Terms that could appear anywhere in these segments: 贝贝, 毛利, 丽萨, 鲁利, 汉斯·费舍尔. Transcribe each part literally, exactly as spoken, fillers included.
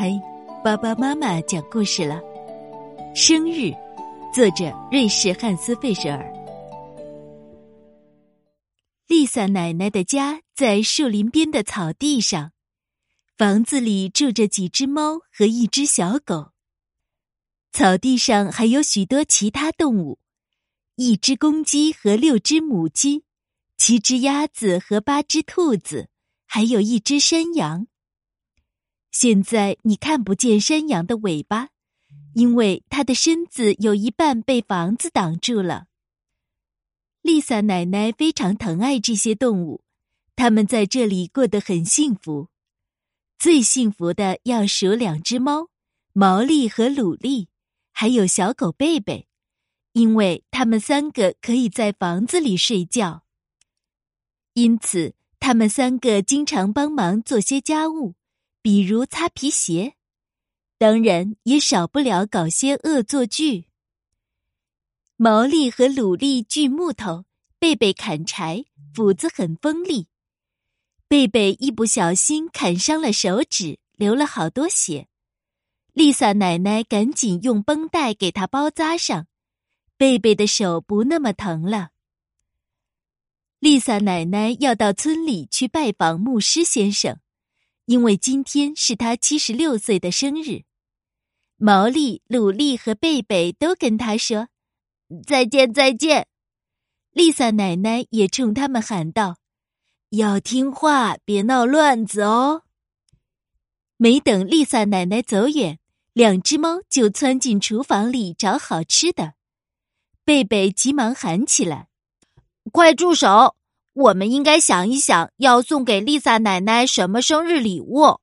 嗨，爸爸妈妈讲故事了。生日，作者瑞士汉斯·费舍尔。丽萨奶奶的家在树林边的草地上，房子里住着几只猫和一只小狗。草地上还有许多其他动物，一只公鸡和六只母鸡，七只鸭子和八只兔子，还有一只山羊。现在你看不见山羊的尾巴，因为它的身子有一半被房子挡住了。丽萨奶奶非常疼爱这些动物，它们在这里过得很幸福。最幸福的要数两只猫，毛利和鲁利，还有小狗贝贝，因为它们三个可以在房子里睡觉。因此，它们三个经常帮忙做些家务，比如擦皮鞋，当然也少不了搞些恶作剧。毛利和鲁利锯木头，贝贝砍柴，斧子很锋利。贝贝一不小心砍伤了手指，流了好多血。丽萨奶奶赶紧用绷带给他包扎上，贝贝的手不那么疼了。丽萨奶奶要到村里去拜访牧师先生，因为今天是他七十六岁的生日。毛利、鲁利和贝贝都跟他说再见再见。丽萨奶奶也冲他们喊道，要听话，别闹乱子哦。没等丽萨奶奶走远，两只猫就窜进厨房里找好吃的。贝贝急忙喊起来，快住手，我们应该想一想要送给丽萨奶奶什么生日礼物。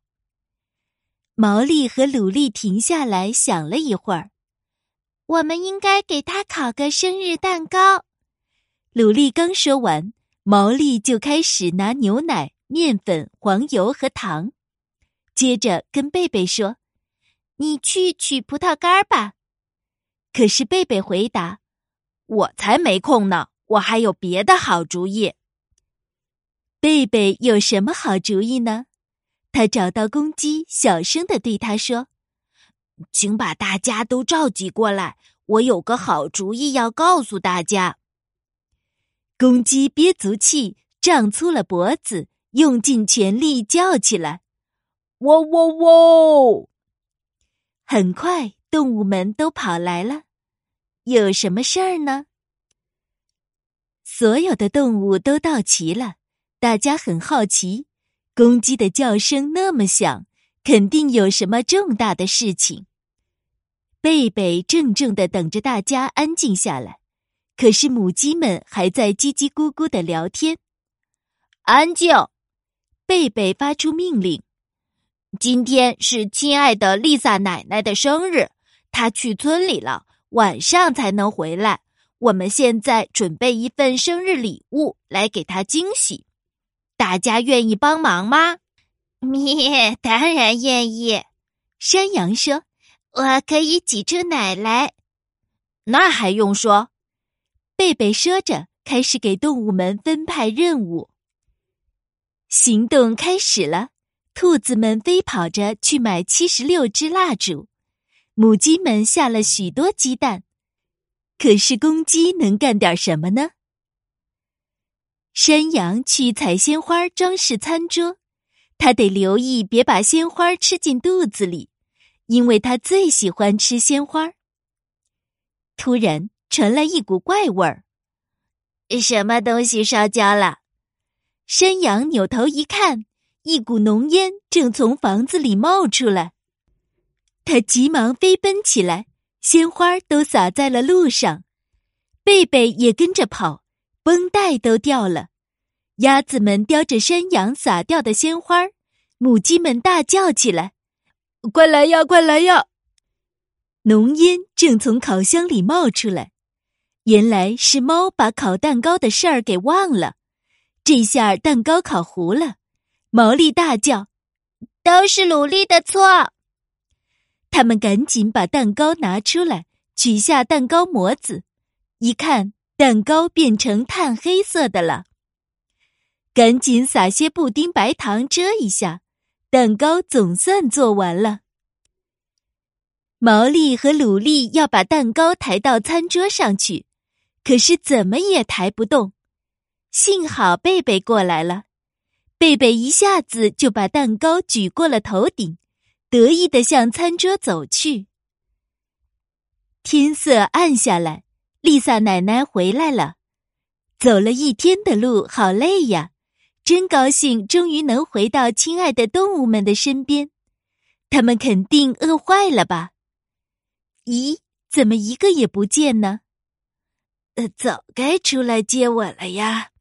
毛利和鲁利停下来想了一会儿，我们应该给她烤个生日蛋糕。鲁利刚说完，毛利就开始拿牛奶、面粉、黄油和糖，接着跟贝贝说，你去取葡萄干吧。可是贝贝回答，我才没空呢，我还有别的好主意。贝贝有什么好主意呢？他找到公鸡，小声地对他说，请把大家都召集过来，我有个好主意要告诉大家。公鸡憋足气，胀粗了脖子，用尽全力叫起来，喔喔喔。很快动物们都跑来了，有什么事儿呢？所有的动物都到齐了，大家很好奇，公鸡的叫声那么响，肯定有什么重大的事情。贝贝怔怔地等着大家安静下来，可是母鸡们还在叽叽咕咕地聊天。安静！贝贝发出命令。今天是亲爱的丽萨奶奶的生日，她去村里了，晚上才能回来。我们现在准备一份生日礼物来给她惊喜。大家愿意帮忙吗？咩，当然愿意。山羊说，我可以挤出奶来。那还用说？贝贝说着，开始给动物们分派任务。行动开始了，兔子们飞跑着去买七十六支蜡烛，母鸡们下了许多鸡蛋。可是公鸡能干点什么呢？山羊去采鲜花装饰餐桌，它得留意别把鲜花吃进肚子里，因为它最喜欢吃鲜花。突然传来一股怪味儿，什么东西烧焦了？山羊扭头一看，一股浓烟正从房子里冒出来。他急忙飞奔起来，鲜花都洒在了路上。贝贝也跟着跑，绷带都掉了。鸭子们叼着山羊洒掉的鲜花，母鸡们大叫起来，快来呀，快来呀！浓烟正从烤箱里冒出来。原来是猫把烤蛋糕的事儿给忘了，这下蛋糕烤糊了。毛利大叫，都是鲁利的错。他们赶紧把蛋糕拿出来，取下蛋糕模子，一看蛋糕变成炭黑色的了。赶紧撒些布丁白糖遮一下，蛋糕总算做完了。毛利和鲁利要把蛋糕抬到餐桌上去，可是怎么也抬不动。幸好贝贝过来了，贝贝一下子就把蛋糕举过了头顶，得意地向餐桌走去。天色暗下来，丽萨奶奶回来了。走了一天的路，好累呀，真高兴终于能回到亲爱的动物们的身边。他们肯定饿坏了吧？咦，怎么一个也不见呢？呃，早该出来接我了呀。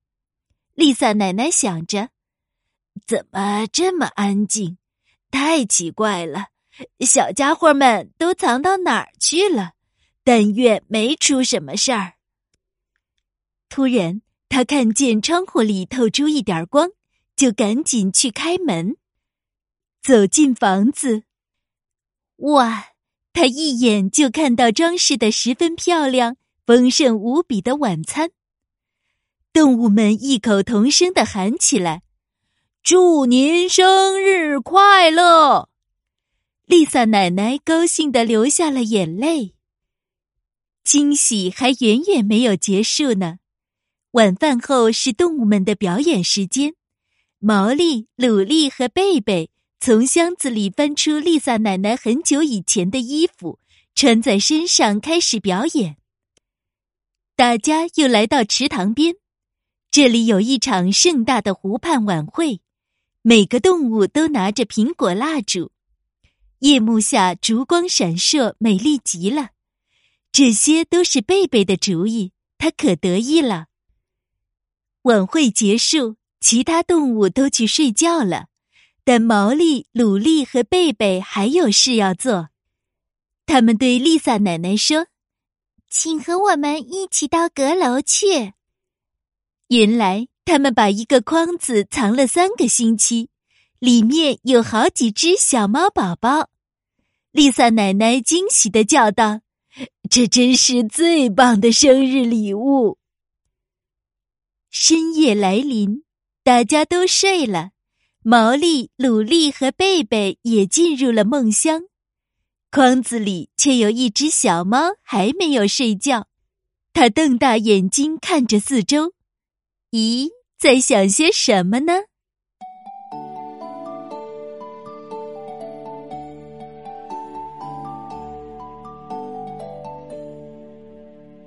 丽萨奶奶想着，怎么这么安静？太奇怪了，小家伙们都藏到哪儿去了？但愿没出什么事儿。突然，他看见窗户里透出一点光，就赶紧去开门。走进房子，哇！他一眼就看到装饰得十分漂亮、丰盛无比的晚餐。动物们异口同声地喊起来：“祝您生日快乐！”丽萨奶奶高兴地流下了眼泪。惊喜还远远没有结束呢。晚饭后是动物们的表演时间，毛利、鲁利和贝贝从箱子里翻出丽萨奶奶很久以前的衣服，穿在身上开始表演。大家又来到池塘边，这里有一场盛大的湖畔晚会，每个动物都拿着苹果蜡烛，夜幕下烛光闪烁，美丽极了。这些都是贝贝的主意，他可得意了。晚会结束，其他动物都去睡觉了，但毛利、鲁利和贝贝还有事要做。他们对丽萨奶奶说：“请和我们一起到阁楼去。”原来，他们把一个筐子藏了三个星期，里面有好几只小猫宝宝。丽萨奶奶惊喜地叫道：“这真是最棒的生日礼物！”深夜来临，大家都睡了，毛利、鲁利和贝贝也进入了梦乡。筐子里却有一只小猫还没有睡觉，它瞪大眼睛看着四周，咦，在想些什么呢？